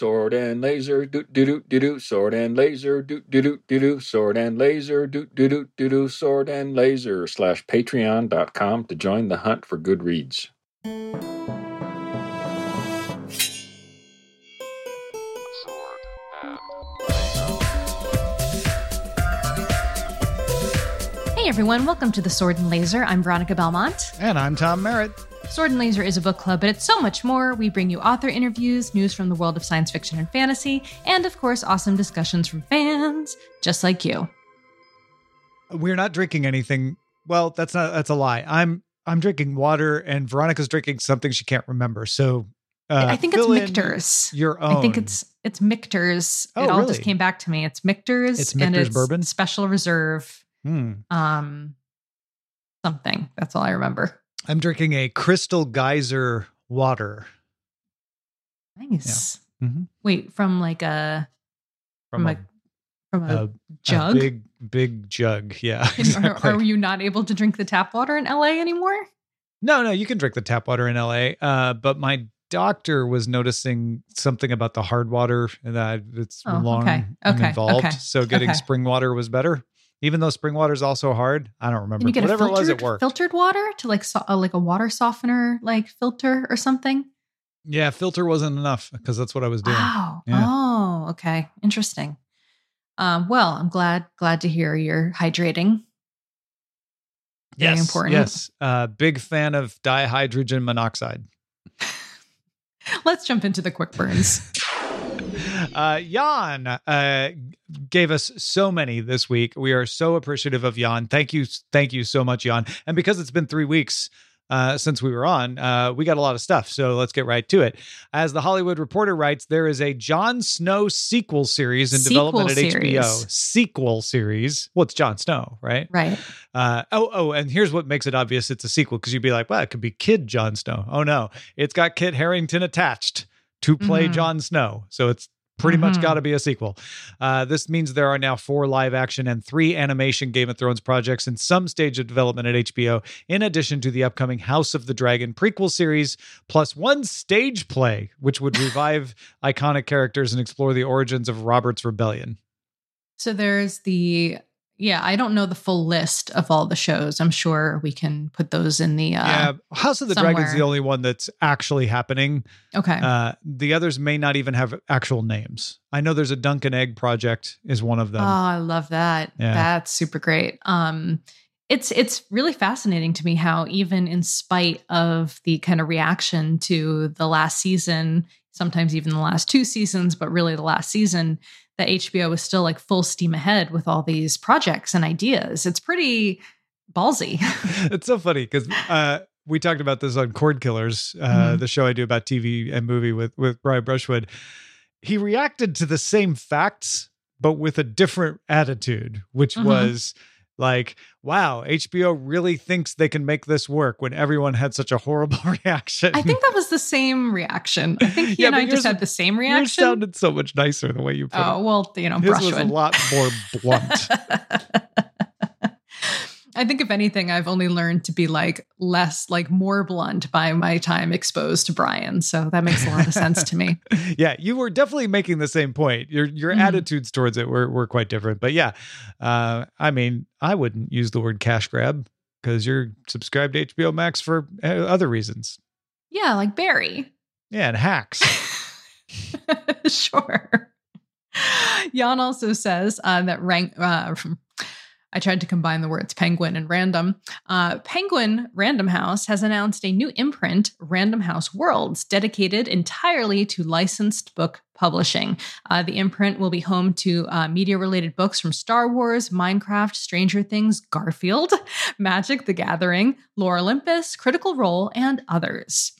Sword and laser, doot doot doot doot doot. Sword and laser, doot doot doot doot doot. Sword and laser, doot doot doot doot doot. Sword and laser /patreon.com to join the hunt for Goodreads. Hey everyone, welcome to the Sword and Laser. I'm Veronica Belmont, and I'm Tom Merritt. Sword and Laser is a book club, but it's so much more. We bring you author interviews, news from the world of science fiction and fantasy, and of course, awesome discussions from fans, just like you. We're not drinking anything. Well, that's a lie. I'm drinking water, and Veronica's drinking something she can't remember. So I think it's Michter's. Your own. I think it's Michter's. Oh, it all really? Just came back to me. It's Michter's. It's Michter's and it's bourbon special reserve. Something. That's all I remember. I'm drinking a Crystal Geyser water. Nice. Yeah. Mm-hmm. Wait, from a jug? A big jug, yeah. Exactly. Are you not able to drink the tap water in LA anymore? No, you can drink the tap water in LA, but my doctor was noticing something about the hard water, and that it's involved, so getting spring water was better. Even though spring water is also hard, I don't remember. Whatever it was, it worked. Filtered water to like a water softener, like filter or something. Yeah, filter wasn't enough because that's what I was doing. Wow. Yeah. Oh, okay, interesting. Well, I'm glad to hear you're hydrating. Yes, very important. Yes, big fan of dihydrogen monoxide. Let's jump into the quick burns. Jan gave us so many this week. We are so appreciative of Jan. Thank you so much, Jan. And because it's been 3 weeks since we were on, we got a lot of stuff. So let's get right to it. As the Hollywood Reporter writes, there is a Jon Snow sequel series in development at HBO. Sequel series. Well, it's Jon Snow, right? Right. And here's what makes it obvious it's a sequel, because you'd be like, well, it could be Kid Jon Snow. Oh no, it's got Kit Harrington attached to play Jon Snow. So it's pretty much got to be a sequel. This means there are now 4 live action and 3 animation Game of Thrones projects in some stage of development at HBO, in addition to the upcoming House of the Dragon prequel series, plus 1 stage play, which would revive iconic characters and explore the origins of Robert's Rebellion. So there's I don't know the full list of all the shows. I'm sure we can put those in the House of the Dragon is the only one that's actually happening. Okay. The others may not even have actual names. I know there's a Dunk and Egg project is one of them. Oh, I love that. Yeah. That's super great. It's really fascinating to me how even in spite of the kind of reaction to the last season, sometimes even the last 2 seasons, but really the last season, that HBO was still like full steam ahead with all these projects and ideas. It's pretty ballsy. It's so funny because we talked about this on Cord Killers, the show I do about TV and movie with Brian Brushwood. He reacted to the same facts, but with a different attitude, which was like, wow, HBO really thinks they can make this work when everyone had such a horrible reaction. I think that was the same reaction. I think he and I just had the same reaction. You sounded so much nicer the way you put it. Oh, well, his was a lot more blunt. I think if anything, I've only learned to be more blunt by my time exposed to Brian. So that makes a lot of sense to me. Yeah, you were definitely making the same point. Your attitudes towards it were quite different. But yeah, I wouldn't use the word cash grab because you're subscribed to HBO Max for other reasons. Yeah, like Barry. Yeah, and Hacks. Sure. Jan also says that I tried to combine the words Penguin and Random. Penguin Random House has announced a new imprint, Random House Worlds, dedicated entirely to licensed book publishing. The imprint will be home to media-related books from Star Wars, Minecraft, Stranger Things, Garfield, Magic the Gathering, Lore Olympus, Critical Role, and others.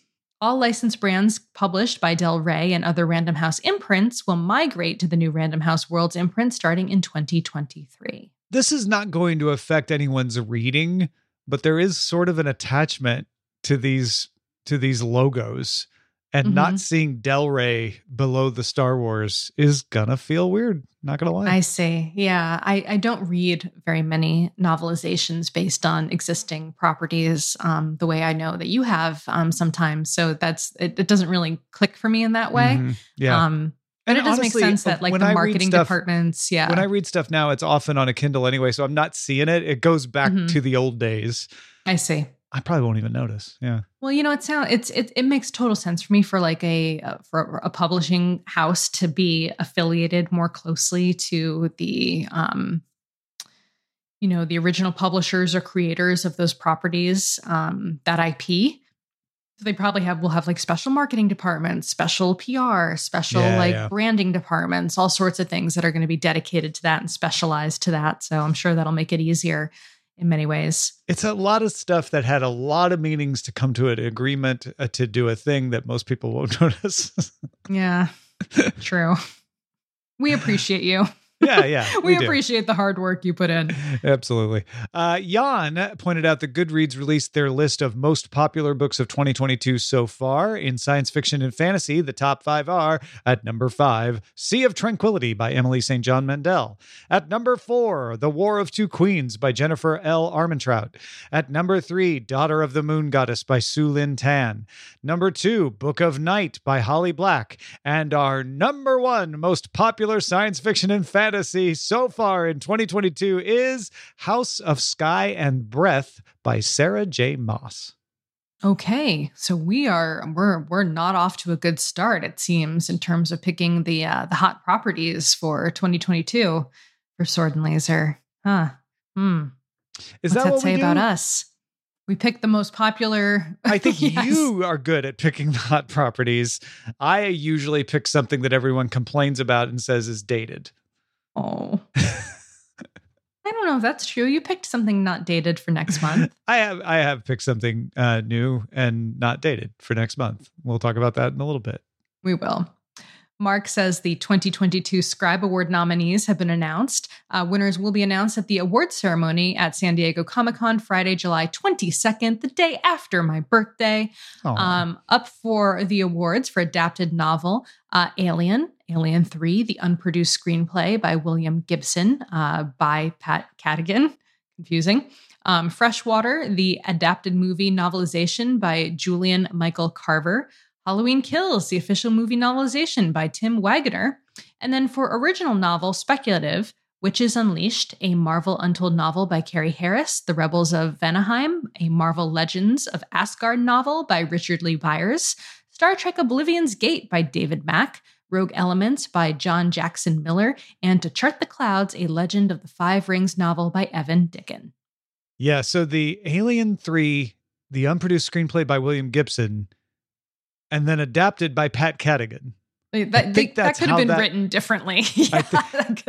All licensed brands published by Del Rey and other Random House imprints will migrate to the new Random House Worlds imprint starting in 2023. This is not going to affect anyone's reading, but there is sort of an attachment to these logos, and not seeing Del Rey below the Star Wars is gonna feel weird. Not gonna lie. I see. Yeah, I don't read very many novelizations based on existing properties the way I know that you have sometimes. So it doesn't really click for me in that way. Yeah. But it does honestly make sense that like the marketing departments. Yeah. When I read stuff now, it's often on a Kindle anyway, so I'm not seeing it. It goes back to the old days. I see. I probably won't even notice. Yeah. Well, you know, it makes total sense for me for like for a publishing house to be affiliated more closely to the, you know, the original publishers or creators of those properties, that IP. So they probably will have like special marketing departments, special PR, special branding departments, all sorts of things that are going to be dedicated to that and specialized to that. So I'm sure that'll make it easier in many ways. It's a lot of stuff that had a lot of meanings to come to an agreement to do a thing that most people won't notice. Yeah, true. We appreciate you. Yeah. We appreciate the hard work you put in. Absolutely. Jan pointed out that Goodreads released their list of most popular books of 2022 so far in science fiction and fantasy. The top five are at number 5, Sea of Tranquility by Emily St. John Mandel. At number 4, The War of Two Queens by Jennifer L. Armentrout. At number 3, Daughter of the Moon Goddess by Su Lin Tan. Number 2, Book of Night by Holly Black. And our number 1 most popular science fiction and fantasy so far in 2022 is House of Sky and Breath by Sarah J. Maas. Okay, so we're not off to a good start, it seems, in terms of picking the hot properties for 2022 for Sword and Laser, huh? Is that what we do? About us? We pick the most popular. I think you are good at picking the hot properties. I usually pick something that everyone complains about and says is dated. Oh, I don't know if that's true. You picked something not dated for next month. I have picked something new and not dated for next month. We'll talk about that in a little bit. We will. Mark says the 2022 Scribe Award nominees have been announced. Winners will be announced at the award ceremony at San Diego Comic-Con Friday, July 22nd, the day after my birthday. Up for the awards for adapted novel, Alien 3, the unproduced screenplay by William Gibson, by Pat Cadigan. Confusing. Freshwater, the adapted movie novelization by Julian Michael Carver. Halloween Kills, the official movie novelization by Tim Wagoner. And then for original novel Speculative, Witches Unleashed, a Marvel Untold novel by Carrie Harris, The Rebels of Vanaheim, a Marvel Legends of Asgard novel by Richard Lee Byers, Star Trek Oblivion's Gate by David Mack, Rogue Elements by John Jackson Miller, and To Chart the Clouds, a Legend of the Five Rings novel by Evan Dickin. Yeah, so the Alien 3, the unproduced screenplay by William Gibson, and then adapted by Pat Cadigan. That could have been written differently. I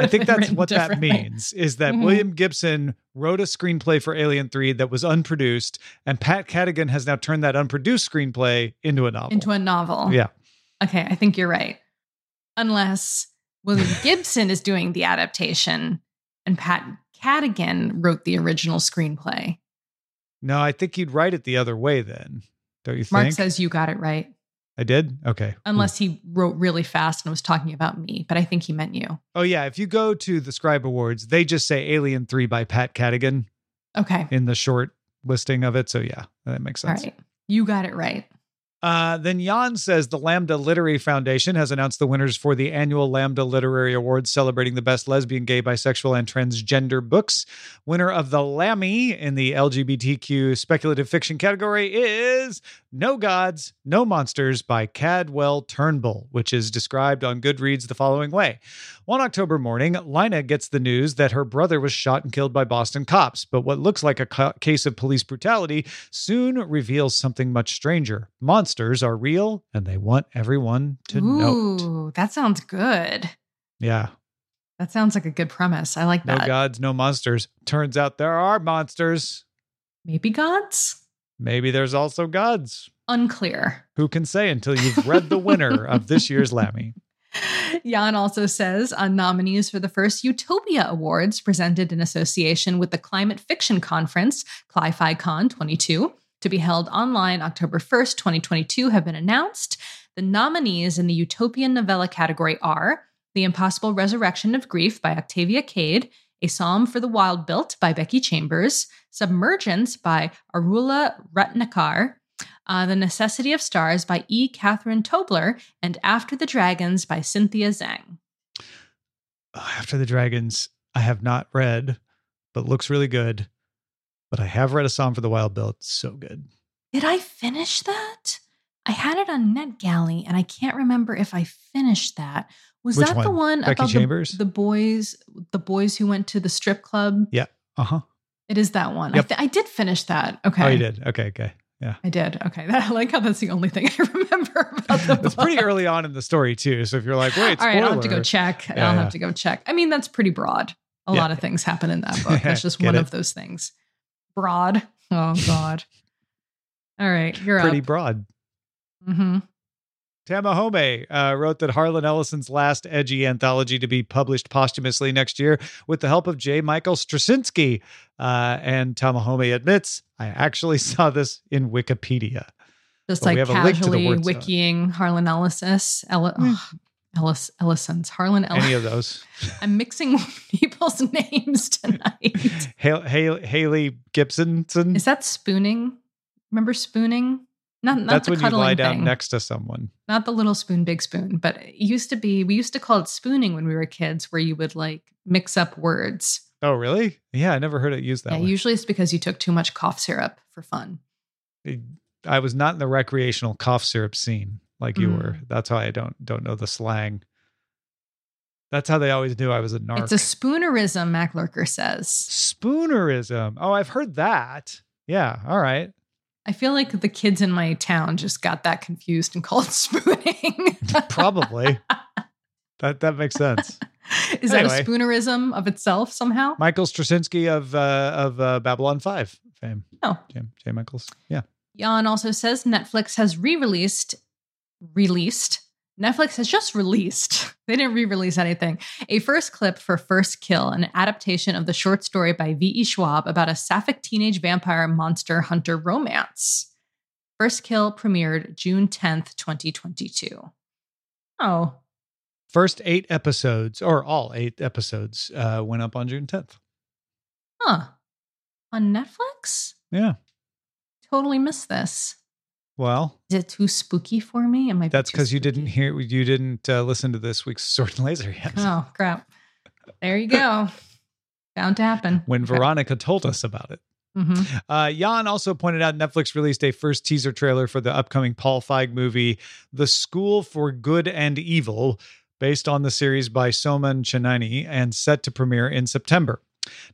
think that's what that means, is that William Gibson wrote a screenplay for Alien 3 that was unproduced, and Pat Cadigan has now turned that unproduced screenplay into a novel. Yeah. Okay, I think you're right. Unless William Gibson is doing the adaptation and Pat Cadigan wrote the original screenplay. No, I think you'd write it the other way then, don't you think? Mark says you got it right. I did? Okay. Unless he wrote really fast and was talking about me, but I think he meant you. Oh, yeah. If you go to the Scribe Awards, they just say Alien 3 by Pat Cadigan. Okay. In the short listing of it. So, yeah, that makes sense. All right. You got it right. Then Jan says the Lambda Literary Foundation has announced the winners for the annual Lambda Literary Awards, celebrating the best lesbian, gay, bisexual, and transgender books. Winner of the Lammy in the LGBTQ speculative fiction category is No Gods, No Monsters by Cadwell Turnbull, which is described on Goodreads the following way. One October morning, Lina gets the news that her brother was shot and killed by Boston cops, but what looks like a case of police brutality soon reveals something much stranger. Monsters are real, and they want everyone to know. Ooh, that sounds good. Yeah. That sounds like a good premise. I like that. No gods, no monsters. Turns out there are monsters. Maybe gods? Maybe there's also gods. Unclear. Who can say until you've read the winner of this year's Lammy? Jan also says on nominees for the first Utopia Awards, presented in association with the Climate Fiction Conference, CliFiCon 22, to be held online October 1st, 2022, have been announced. The nominees in the Utopian Novella category are The Impossible Resurrection of Grief by Octavia Cade, A Psalm for the Wild Built by Becky Chambers, Submergence by Arula Ratnakar, The Necessity of Stars by E. Catherine Tobler, and After the Dragons by Cynthia Zhang. After the Dragons, I have not read, but looks really good. But I have read A Song for the Wild Bill. It's so good. Did I finish that? I had it on NetGalley, and I can't remember if I finished that. Was Which that one? The one Becky about Chambers? The boys who went to the strip club? Yeah. Uh-huh. It is that one. Yep. I did finish that. Okay. Oh, you did? Okay. Okay. Yeah. I did. Okay. I like how that's the only thing I remember about the book. It's pretty early on in the story, too. So if you're like, wait, spoiler. All right, I'll have to go check. Yeah, I'll have to go check. I mean, that's pretty broad. A lot of things happen in that book. That's just one of those things. Broad. Oh, God. All right. You're pretty up. Broad. Mm-hmm. Tamahome wrote that Harlan Ellison's last edgy anthology to be published posthumously next year with the help of J. Michael Straczynski. And Tamahome admits, I actually saw this in Wikipedia. Just like casually wikiing Harlan Ellison. Ellison's. Harlan Ellison. Any of those. I'm mixing people's names tonight. Haley Gibson. Is that spooning? Remember spooning? Not that's the when cuddling you lie down thing. Next to someone. Not the little spoon, big spoon, but it used to be, we used to call it spooning when we were kids, where you would like mix up words. Oh, really? Yeah, I never heard it used that way. Usually it's because you took too much cough syrup for fun. I was not in the recreational cough syrup scene like you were. That's why I don't know the slang. That's how they always knew I was a narc. It's a spoonerism, Mac Lurker says. Spoonerism. Oh, I've heard that. Yeah, all right. I feel like the kids in my town just got that confused and called spooning. Probably. That makes sense. Is that a spoonerism of itself somehow? Michael Straczynski of Babylon 5 fame. Oh. J. Michaels. Yeah. Jan also says Netflix has released. Netflix has just released. They didn't re-release anything. A first clip for First Kill, an adaptation of the short story by V.E. Schwab about a sapphic teenage vampire monster hunter romance. First Kill premiered June 10th, 2022. Oh. First 8 episodes, or all 8 episodes, went up on June 10th. Huh. On Netflix? Yeah. Totally missed this. Well, is it too spooky for me? It might that's because you didn't listen to this week's Sword and Laser yet. Oh, crap. There you go. Bound to happen. When Veronica told us about it. Mm-hmm. Jan also pointed out Netflix released a first teaser trailer for the upcoming Paul Feig movie, The School for Good and Evil, based on the series by Soman Chennani and set to premiere in September.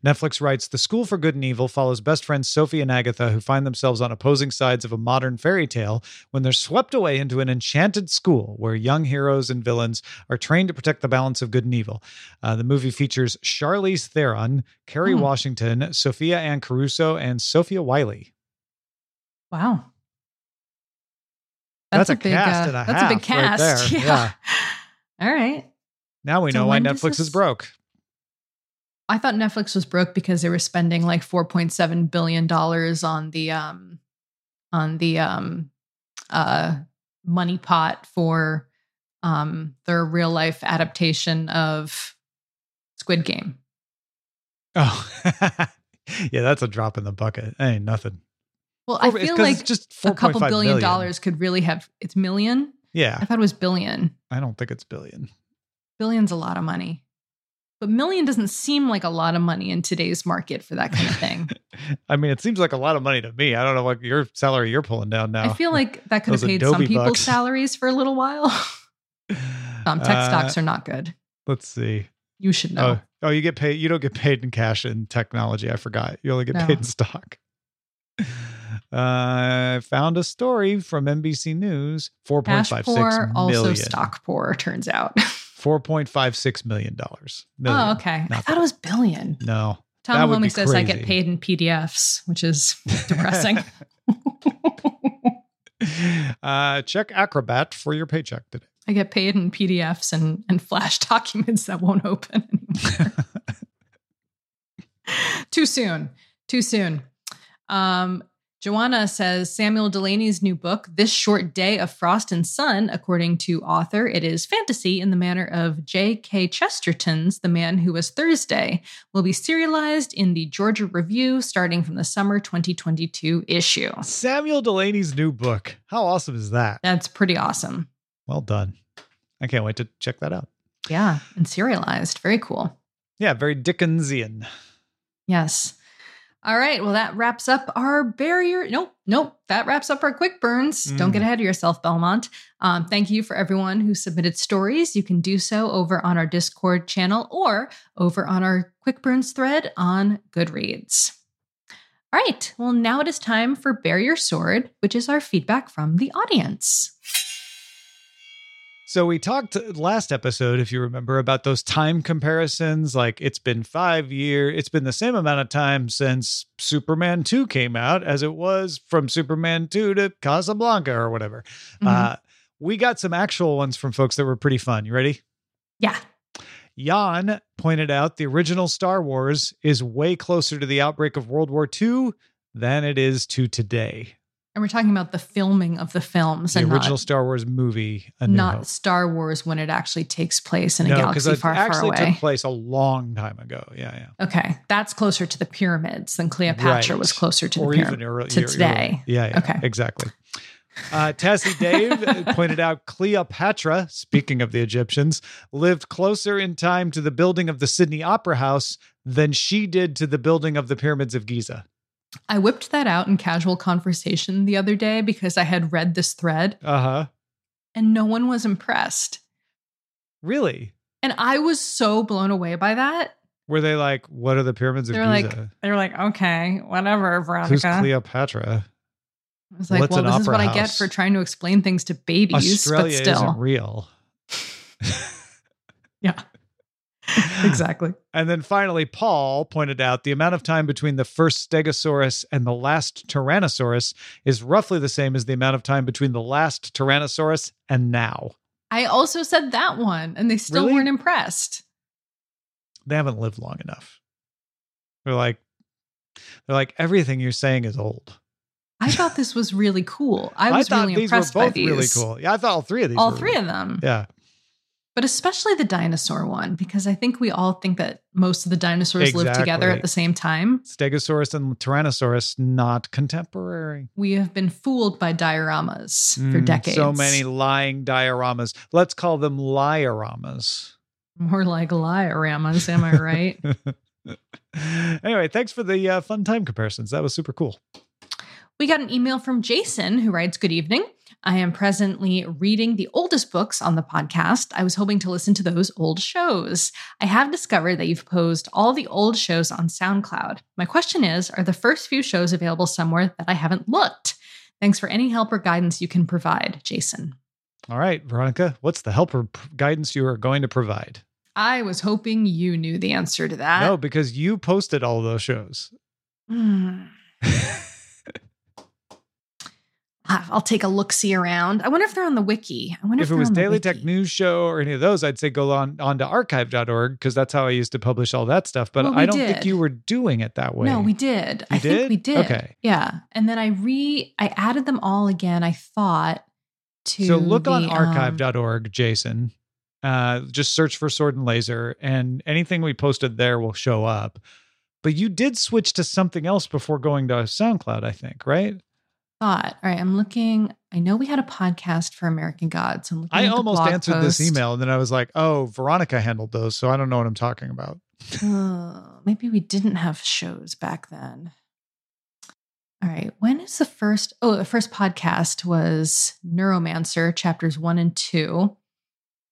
Netflix writes, The School for Good and Evil follows best friends Sophie and Agatha, who find themselves on opposing sides of a modern fairy tale when they're swept away into an enchanted school where young heroes and villains are trained to protect the balance of good and evil. The movie features Charlize Theron, Kerry Washington, Sophia Ann Caruso, and Sophia Wiley. Wow. That's a big cast. Right there. Yeah. All right. Now we know why Netflix is broke. I thought Netflix was broke because they were spending like $4.7 billion on the money pot for their real life adaptation of Squid Game. Oh, yeah, that's a drop in the bucket. That ain't nothing. Well, I feel like just a couple $1 billion could really have. It's million. Yeah, I thought it was billion. I don't think it's billion. Billion's a lot of money. But million doesn't seem like a lot of money in today's market for that kind of thing. I mean, it seems like a lot of money to me. I don't know what your salary you're pulling down now. I feel like that could have paid Adobe some people's salaries for a little while. Tech stocks are not good. Let's see. You should know. Oh, you get paid. You don't get paid in cash in technology. I forgot. You only get paid in stock. I found a story from NBC News. 4.56 million. Also stock poor, turns out. $4.56 million. Oh, okay. I thought it was billion. No. Tom Holmes says crazy. I get paid in PDFs, which is depressing. Check Acrobat for your paycheck today. I get paid in PDFs and flash documents that won't open anymore. Too soon. Joanna says, Samuel Delaney's new book, This Short Day of Frost and Sun, according to author, it is fantasy in the manner of J.K. Chesterton's The Man Who Was Thursday, will be serialized in the Georgia Review starting from the summer 2022 issue. Samuel Delaney's new book. How awesome is that? That's pretty awesome. Well done. I can't wait to check that out. Yeah, and serialized. Very cool. Yeah, very Dickensian. Yes. All right. Well, that wraps up our barrier. Nope. That wraps up our quick burns. Don't get ahead of yourself, Belmont. Thank you for everyone who submitted stories. You can do so over on our Discord channel or over on our quick burns thread on Goodreads. All right. Well, now it is time for Barrier Sword, which is our feedback from the audience. So we talked last episode, if you remember, about those time comparisons, like it's been 5 years, it's been the same amount of time since Superman 2 came out as it was from Superman 2 to Casablanca or whatever. Mm-hmm. We got some actual ones from folks that were pretty fun. You ready? Yeah. Jan pointed out the original Star Wars is way closer to the outbreak of World War II than it is to today. And we're talking about the filming of the films. The original Star Wars movie. Not Star Wars when it actually takes place in a galaxy far, far away. It actually took place a long time ago. Yeah. Okay. That's closer to the pyramids than Cleopatra was closer to the pyramids to today. Yeah. Okay. Exactly. Tassie Dave pointed out Cleopatra, speaking of the Egyptians, lived closer in time to the building of the Sydney Opera House than she did to the building of the pyramids of Giza. I whipped that out in casual conversation the other day because I had read this thread. And no one was impressed. Really? And I was so blown away by that. Were they like, what are the pyramids of Giza? They were like, okay, whatever, Veronica. Who's Cleopatra? I was like, well, this is what I get for trying to explain things to babies. Australia but still. Isn't real. Yeah. Exactly. And then finally, Paul pointed out the amount of time between the first Stegosaurus and the last Tyrannosaurus is roughly the same as the amount of time between the last Tyrannosaurus and now. I also said that one, and they still weren't impressed. They haven't lived long enough. They're like, everything you're saying is old. I thought this was really cool. I thought really impressed by these. Really cool. Yeah, I thought all three of these. All three of them. Yeah. But especially the dinosaur one, because I think we all think that most of the dinosaurs live together at the same time. Stegosaurus and Tyrannosaurus, not contemporary. We have been fooled by dioramas for decades. So many lying dioramas. Let's call them lioramas. More like lioramas, am I right? Anyway, thanks for the fun time comparisons. That was super cool. We got an email from Jason, who writes, "Good evening. I am presently reading the oldest books on the podcast. I was hoping to listen to those old shows. I have discovered that you've posted all the old shows on SoundCloud. My question is, are the first few shows available somewhere that I haven't looked? Thanks for any help or guidance you can provide, Jason." All right, Veronica, what's the help or guidance you are going to provide? I was hoping you knew the answer to that. No, because you posted all those shows. I'll take a look-see around. I wonder if they're on the wiki. I wonder if it was Daily Tech News Show or any of those, I'd say go on to archive.org because that's how I used to publish all that stuff. But I don't think you were doing it that way. No, we did. I think we did. Okay. Yeah. And then I added them all again, I thought, to So look on archive.org, Jason. Just search for Sword and Laser and anything we posted there will show up. But you did switch to something else before going to SoundCloud, I think, right? All right, I'm looking. I know we had a podcast for American Gods. I almost answered this email, and then I was like, oh, Veronica handled those, so I don't know what I'm talking about. Maybe we didn't have shows back then. All right, when is the first? Oh, the first podcast was Neuromancer, chapters 1 and 2.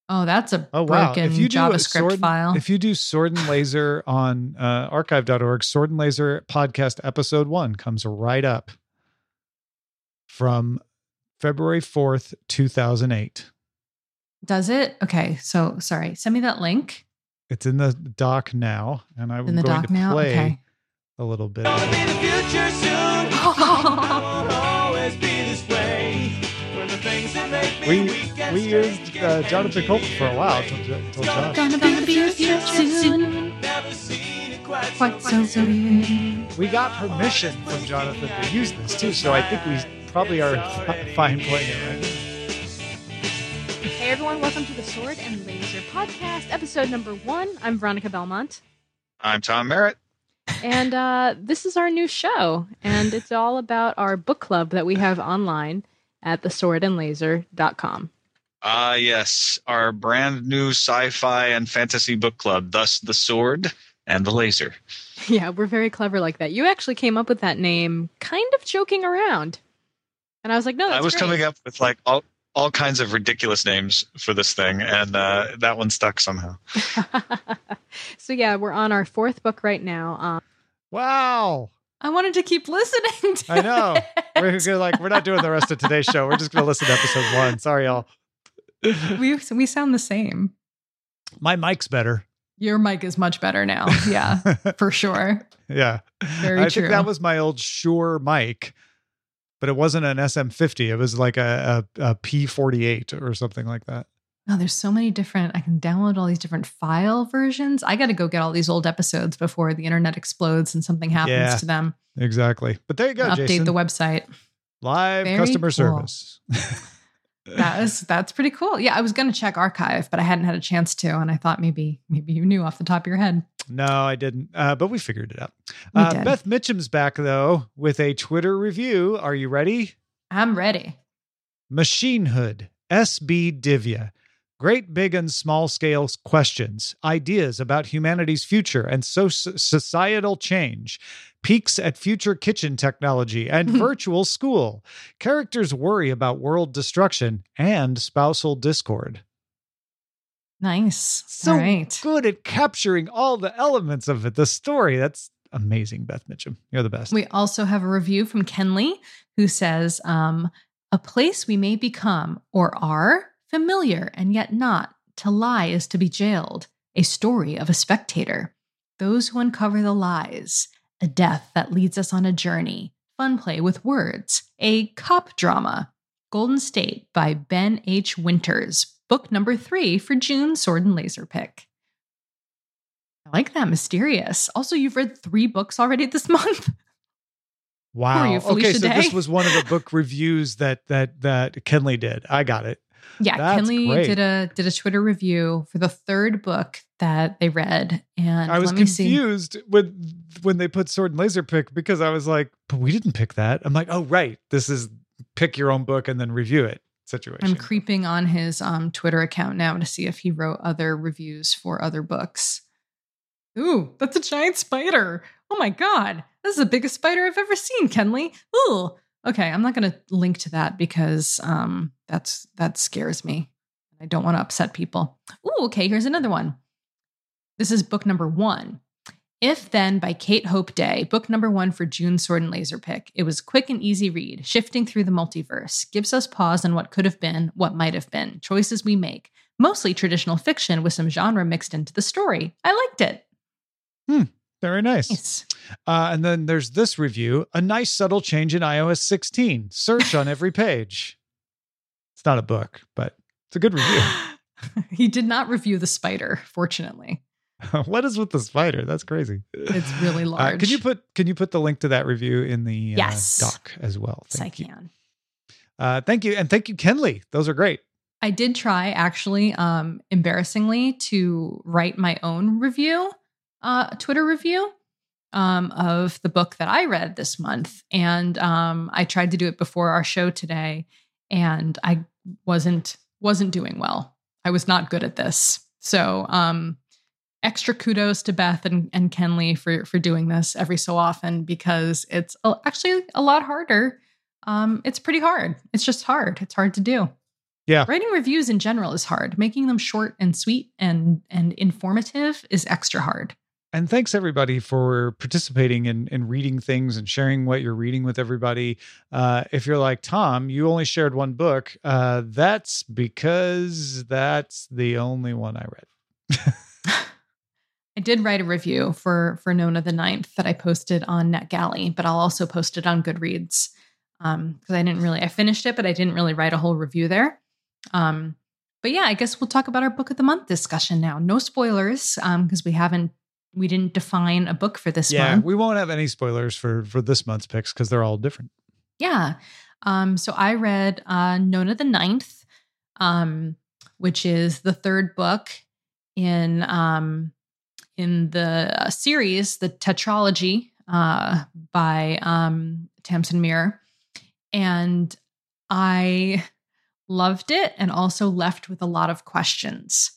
Oh, that's a broken JavaScript file. If you do Sword and Laser on archive.org, Sword and Laser podcast episode 1 comes right up. From February 4th, 2008. Does it? Okay. So sorry. Send me that link. It's in the doc now. And I'm going to play a little bit. I'll be the future soon. Won't always be this way. When the things that make me weak and we used Jonathan Colt for a while. Till Josh. Gonna be the future soon. Never seen it quite so serene. We got permission from Jonathan to use this too, so I think we probably are fine playing it right now. Hey everyone, welcome to the Sword and Laser podcast, episode number 1. I'm Veronica Belmont. I'm Tom Merritt. And this is our new show, and it's all about our book club that we have online at theswordandlaser.com. Yes, our brand new sci-fi and fantasy book club, thus the Sword and the Laser. Yeah, we're very clever like that. You actually came up with that name kind of joking around. And I was like, no, that's great. Coming up with like all kinds of ridiculous names for this thing, and that one stuck somehow. So yeah, we're on our 4th book right now. Wow! I wanted to keep listening to We're not doing the rest of today's show. We're just going to listen to episode 1. Sorry, y'all. We sound the same. My mic's better. Your mic is much better now. Yeah, for sure. Yeah. Very true. I think that was my old Shure mic. But it wasn't an SM50. It was like a P48 or something like that. Oh, there's so many different. I can download all these different file versions. I got to go get all these old episodes before the internet explodes and something happens to them. Exactly. But there you go, Jason. Update the website. Live Very customer service. That's pretty cool. Yeah, I was going to check archive, but I hadn't had a chance to, and I thought maybe you knew off the top of your head. No, I didn't. But we figured it out. Beth Mitchum's back though with a Twitter review. Are you ready? I'm ready. Machine Hood, SB Divya. Great big and small scale questions, ideas about humanity's future and societal change, peeks at future kitchen technology and virtual school. Characters worry about world destruction and spousal discord. Nice. So good at capturing all the elements of it. The story. That's amazing, Beth Mitchum. You're the best. We also have a review from Kenley who says, a place we may become or are familiar and yet not. To lie is to be jailed. A story of a spectator. Those who uncover the lies. A death that leads us on a journey. Fun play with words. A cop drama. Golden State by Ben H. Winters. Book number 3 for June Sword and Laser pick. I like that. Mysterious. Also, you've read 3 books already this month. Wow. Okay, so this was one of the book reviews that Kenley did. I got it. Yeah, that's Kenley great. did a Twitter review for the 3rd book that they read, and I was confused when they put Sword and Laser pick because I was like, but we didn't pick that. I'm like, oh right, this is pick your own book and then review it situation. I'm creeping on his Twitter account now to see if he wrote other reviews for other books. Ooh, that's a giant spider. Oh my God. This is the biggest spider I've ever seen, Kenley. Ooh. Okay, I'm not going to link to that because that scares me. I don't want to upset people. Ooh, okay, here's another one. This is book number 1. If Then by Kate Hope Day, book number 1 for June Sword and Laser pick. It was quick and easy read, shifting through the multiverse, gives us pause on what could have been, what might have been, choices we make. Mostly traditional fiction with some genre mixed into the story. I liked it. Very nice. Yes. And then there's this review, a nice subtle change in iOS 16. Search on every page. It's not a book, but it's a good review. He did not review the spider, fortunately. What is with the spider? That's crazy. It's really large. Can you put the link to that review in the doc as well? Thank you. Thank you. And thank you, Kenley. Those are great. I did try, actually, embarrassingly, to write my own review. Twitter review of the book that I read this month. And I tried to do it before our show today, and I wasn't doing well. I was not good at this. So extra kudos to Beth and Kenley for doing this every so often, because it's actually a lot harder. It's pretty hard. It's just hard. It's hard to do. Yeah. Writing reviews in general is hard. Making them short and sweet and informative is extra hard. And thanks, everybody, for participating in reading things and sharing what you're reading with everybody. If you're like, Tom, you only shared one book, that's because that's the only one I read. I did write a review for Nona the Ninth that I posted on NetGalley, but I'll also post it on Goodreads. Because I finished it, but I didn't really write a whole review there. But yeah, I guess we'll talk about our book of the month discussion now. No spoilers, because we haven't we didn't define a book for this one. Yeah, we won't have any spoilers for this month's picks because they're all different. Yeah. So I read Nona the Ninth, which is the third book in the series, the tetralogy by Tamsin Muir. And I loved it and also left with a lot of questions.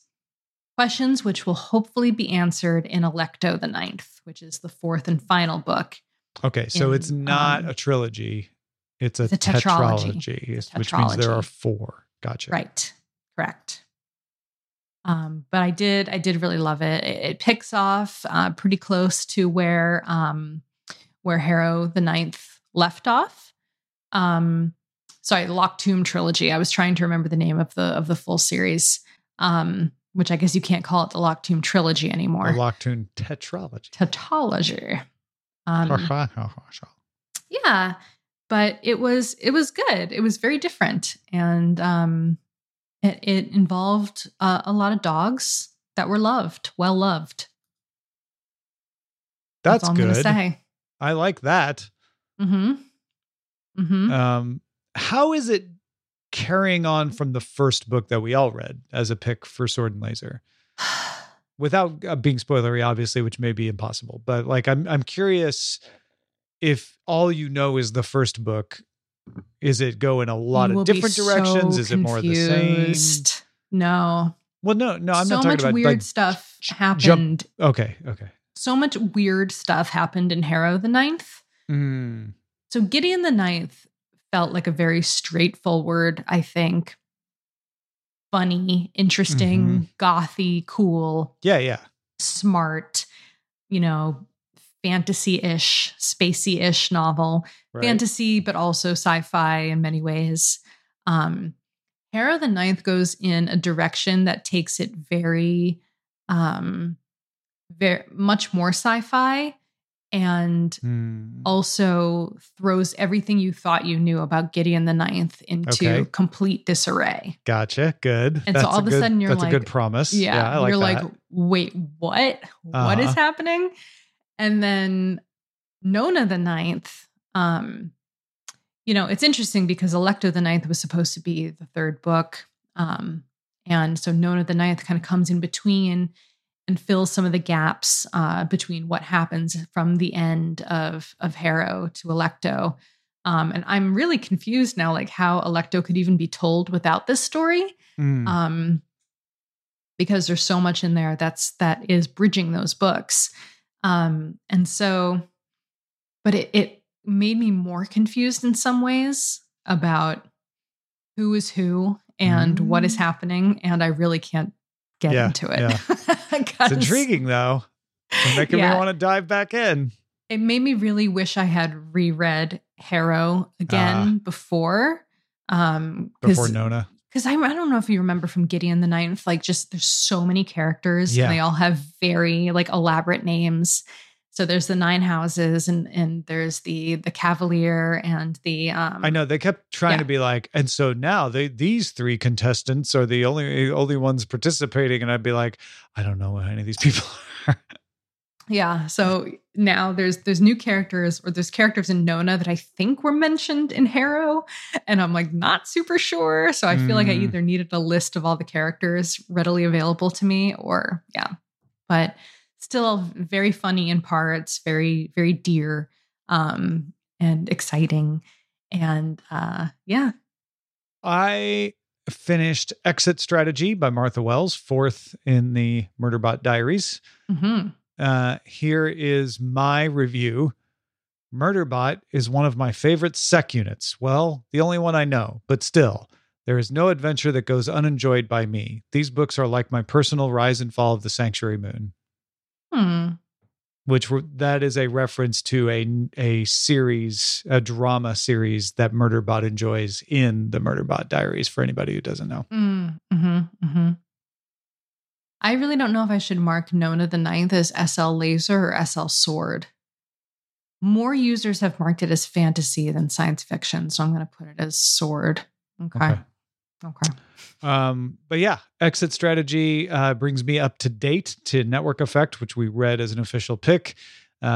Questions which will hopefully be answered in Alecto the Ninth, which is the fourth and final book. Okay, so it's not a trilogy. It's a tetralogy, which means there are four. Gotcha. Right. Correct. But I did really love it. It picks off pretty close to where Harrow the Ninth left off. Sorry, the Loch Tomb trilogy. I was trying to remember the name of the full series, which I guess you can't call it the Loch Tomb trilogy anymore. The Loch Tomb tetralogy. Tetralogy. Yeah. But it was good. It was very different. And it involved a lot of dogs that were loved, well loved. That's all I'm good. Say. I like that. Mm-hmm. Mm-hmm. How is it carrying on from the first book that we all read as a pick for Sword and Laser? Without being spoilery, obviously, which may be impossible. But like, I'm curious... If all you know is the first book, is it go in a lot of different directions? So is it more of the same? No. Well, no, I'm not talking about... So much weird stuff happened. Okay. So much weird stuff happened in Harrow the Ninth. Mm. So Gideon the Ninth felt like a very straightforward, I think, funny, interesting, mm-hmm. gothy, cool. Yeah. Smart, fantasy-ish, spacey-ish novel. Right. Fantasy, but also sci-fi in many ways. Harrow the Ninth goes in a direction that takes it very, very much more sci-fi and also throws everything you thought you knew about Gideon the Ninth into complete disarray. Gotcha. Good. And that's so all of a sudden you're that's a good promise. Yeah, I like you're that. Like, wait, what? Uh-huh. What is happening? And then Nona the Ninth, it's interesting because Alecto the Ninth was supposed to be the third book. And so Nona the Ninth kind of comes in between and fills some of the gaps between what happens from the end of Harrow to Alecto. And I'm really confused now, like how Alecto could even be told without this story. Because there's so much in there that is bridging those books. And so, but it made me more confused in some ways about who is who and what is happening. And I really can't get into it. Yeah. It's intriguing though. It's making me want to dive back in. It made me really wish I had reread Harrow again before Nona. Because I don't know if you remember from Gideon the Ninth, like just there's so many characters and they all have very like elaborate names. So there's the Nine Houses and there's the Cavalier and the... I know they kept trying to be like, and so now these three contestants are the only ones participating. And I'd be like, I don't know what any of these people are. Yeah. So now there's new characters or there's characters in Nona that I think were mentioned in Harrow and I'm like, not super sure. So I feel like I either needed a list of all the characters readily available to me or but still very funny in parts, very, very dear, and exciting. And, I finished Exit Strategy by Martha Wells, fourth in the Murderbot Diaries. Mm-hmm. Here is my review. Murderbot is one of my favorite sec units. Well, the only one I know, but still, there is no adventure that goes unenjoyed by me. These books are like my personal rise and fall of the Sanctuary Moon. That is a reference to a series, a drama series that Murderbot enjoys in the Murderbot Diaries, for anybody who doesn't know. I really don't know if I should mark Nona the Ninth as SL Laser or SL Sword. More users have marked it as fantasy than science fiction, so I'm going to put it as Sword. Okay. Okay. But yeah, exit strategy brings me up to date to Network Effect, which we read as an official pick.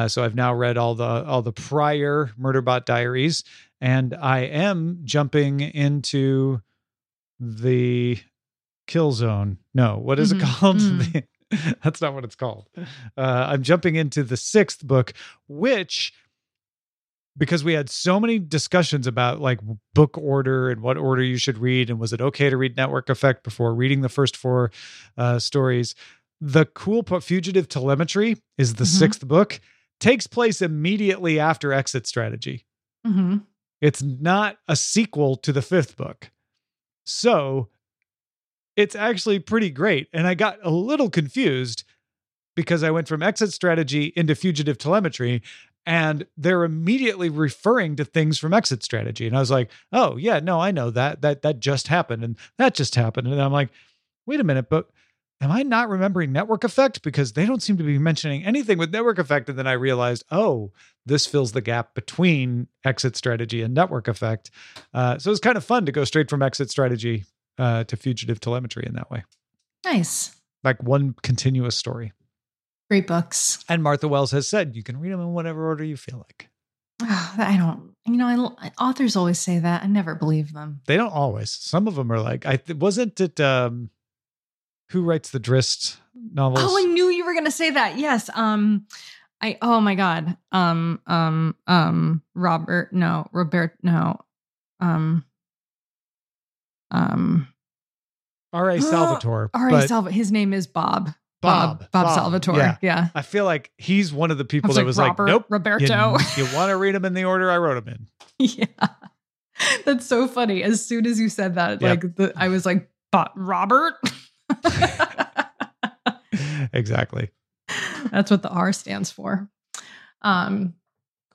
So I've now read all the prior Murderbot diaries, and I am jumping into the Kill Zone. No, what is it called? That's not what it's called. I'm jumping into the sixth book, which, because we had so many discussions about like book order and what order you should read, and was it okay to read Network Effect before reading the first four stories. The cool part, Fugitive Telemetry, is the sixth book, takes place immediately after Exit Strategy. It's not a sequel to the fifth book. So it's actually pretty great. And I got a little confused because I went from Exit Strategy into Fugitive Telemetry, and they're immediately referring to things from Exit Strategy. And I was like, oh yeah, no, I know that just happened. And that just happened. And I'm like, wait a minute, but am I not remembering Network Effect? Because they don't seem to be mentioning anything with Network Effect. And then I realized, oh, this fills the gap between Exit Strategy and Network Effect. So it was kind of fun to go straight from Exit Strategy to Fugitive Telemetry in that way. Nice. Like one continuous story. Great books. And Martha Wells has said you can read them in whatever order you feel like. Oh, authors always say that. I never believe them. They don't always. Some of them are like, who writes the Drist novels? Oh, I knew you were going to say that. Yes. R.A. Salvatore. R.A. Salvatore. His name is Bob. Bob Salvatore. Yeah. I feel like he's one of the people that was Robert, like, nope, Roberto. You want to read them in the order I wrote them in. Yeah. That's so funny. As soon as you said that, I was like, but Robert? Exactly. That's what the R stands for. Cool.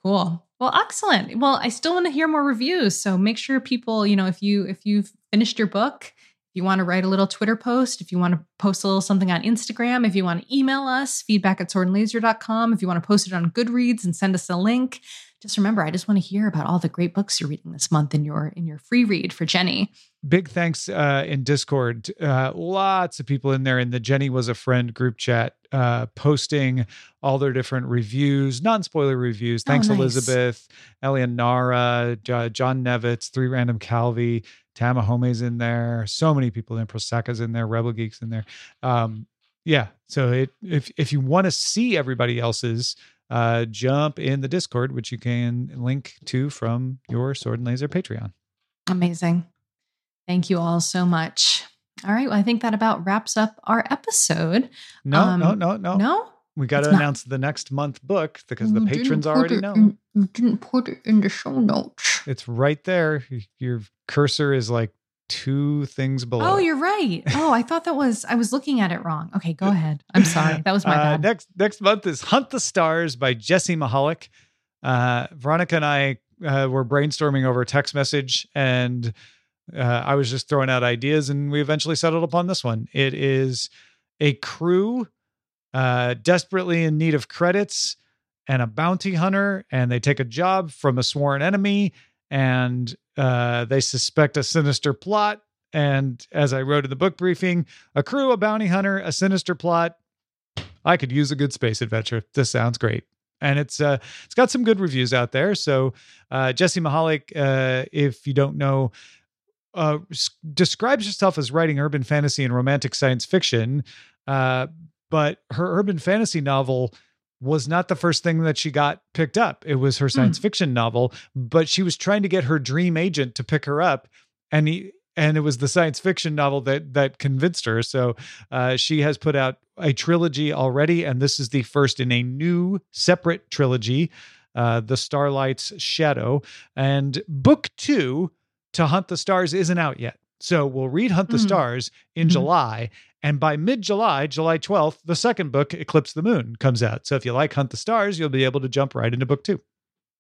Well, excellent. Well, I still want to hear more reviews. So make sure people, if you've finished your book, if you want to write a little Twitter post, if you want to post a little something on Instagram, if you want to email us, feedback@swordandlaser.com, if you want to post it on Goodreads and send us a link. Just remember, I just want to hear about all the great books you're reading this month in your free read for Jenny. Big thanks in Discord. Lots of people in there in the Jenny Was a Friend group chat posting all their different reviews, non-spoiler reviews. Thanks, nice. Elizabeth, Eleonara, John Nevitz, Three Random Calvi, Tamahome's in there. So many people in Prosaka's in there, Rebel Geek's in there. So if you want to see everybody else's, jump in the Discord, which you can link to from your Sword and Laser Patreon. Amazing. Thank you all so much. All right. Well, I think that about wraps up our episode. No. We got to announce the next month book because the patrons already know. You didn't put it in the show notes. It's right there. Your cursor is like two things below. Oh, you're right. Oh, I thought I was looking at it wrong. Okay, go ahead. I'm sorry. That was my bad. Next month is Hunt the Stars by Jesse Mihalik. Veronica and I were brainstorming over a text message, and I was just throwing out ideas, and we eventually settled upon this one. It is a crew desperately in need of credits and a bounty hunter, and they take a job from a sworn enemy, and they suspect a sinister plot. And as I wrote in the book briefing, a crew, a bounty hunter, a sinister plot. I could use a good space adventure. This sounds great. And it's got some good reviews out there. So Jesse Mihalik, if you don't know, describes herself as writing urban fantasy and romantic science fiction. But her urban fantasy novel was not the first thing that she got picked up. It was her science fiction novel, but she was trying to get her dream agent to pick her up. And it was the science fiction novel that convinced her. So she has put out a trilogy already, and this is the first in a new separate trilogy, The Starlight's Shadow. And book 2 to Hunt the Stars isn't out yet. So we'll read Hunt the Stars in July. And by mid-July, July 12th, the second book, Eclipse the Moon, comes out. So if you like Hunt the Stars, you'll be able to jump right into book 2.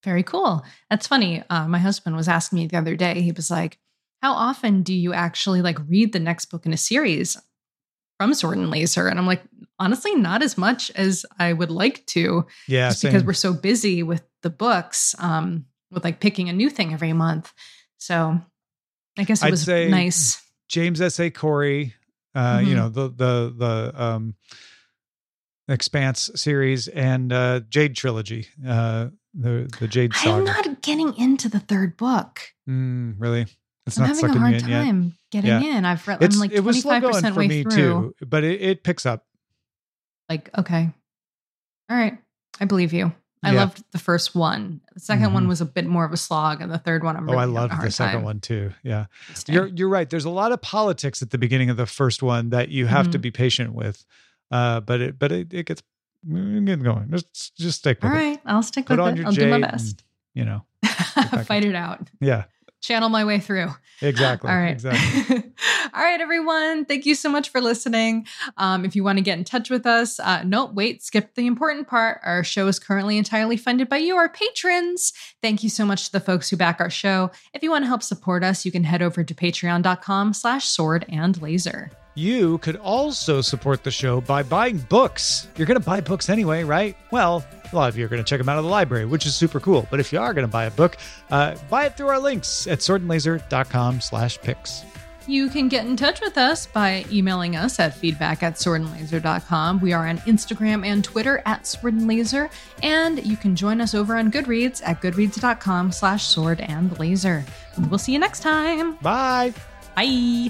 Very cool. That's funny. My husband was asking me the other day, he was like, how often do you actually like read the next book in a series from Sword and Laser? And I'm like, honestly, not as much as I would like to. Yeah, just because we're so busy with the books, with like picking a new thing every month. So I guess it was nice. James S.A. Corey, you know, the Expanse series and Jade trilogy, the Jade saga. I'm not getting into the third book. Really? It's I'm not having a hard time getting in. I'm like 25% way through. Too, but it picks up. Like, okay. All right. I believe you. I loved the first one. The second one was a bit more of a slog, and the third one I loved the second one too. Yeah. You're right. There's a lot of politics at the beginning of the first one that you have to be patient with. But it gets going. Just stick with it. All right. I'll stick with it. I'll do my best. And, you know. Fight it out. Yeah. Channel my way through. Exactly. All right. Exactly. All right, everyone. Thank you so much for listening. If you want to get in touch with us, skip the important part. Our show is currently entirely funded by you, our patrons. Thank you so much to the folks who back our show. If you want to help support us, you can head over to patreon.com/swordandlaser. You could also support the show by buying books. You're going to buy books anyway, right? Well, a lot of you are going to check them out of the library, which is super cool. But if you are going to buy a book, buy it through our links at swordandlaser.com/picks. You can get in touch with us by emailing us at feedback@swordandlaser.com. We are on Instagram and Twitter @swordandlaser. And you can join us over on Goodreads at goodreads.com/swordandlaser. We'll see you next time. Bye. Bye.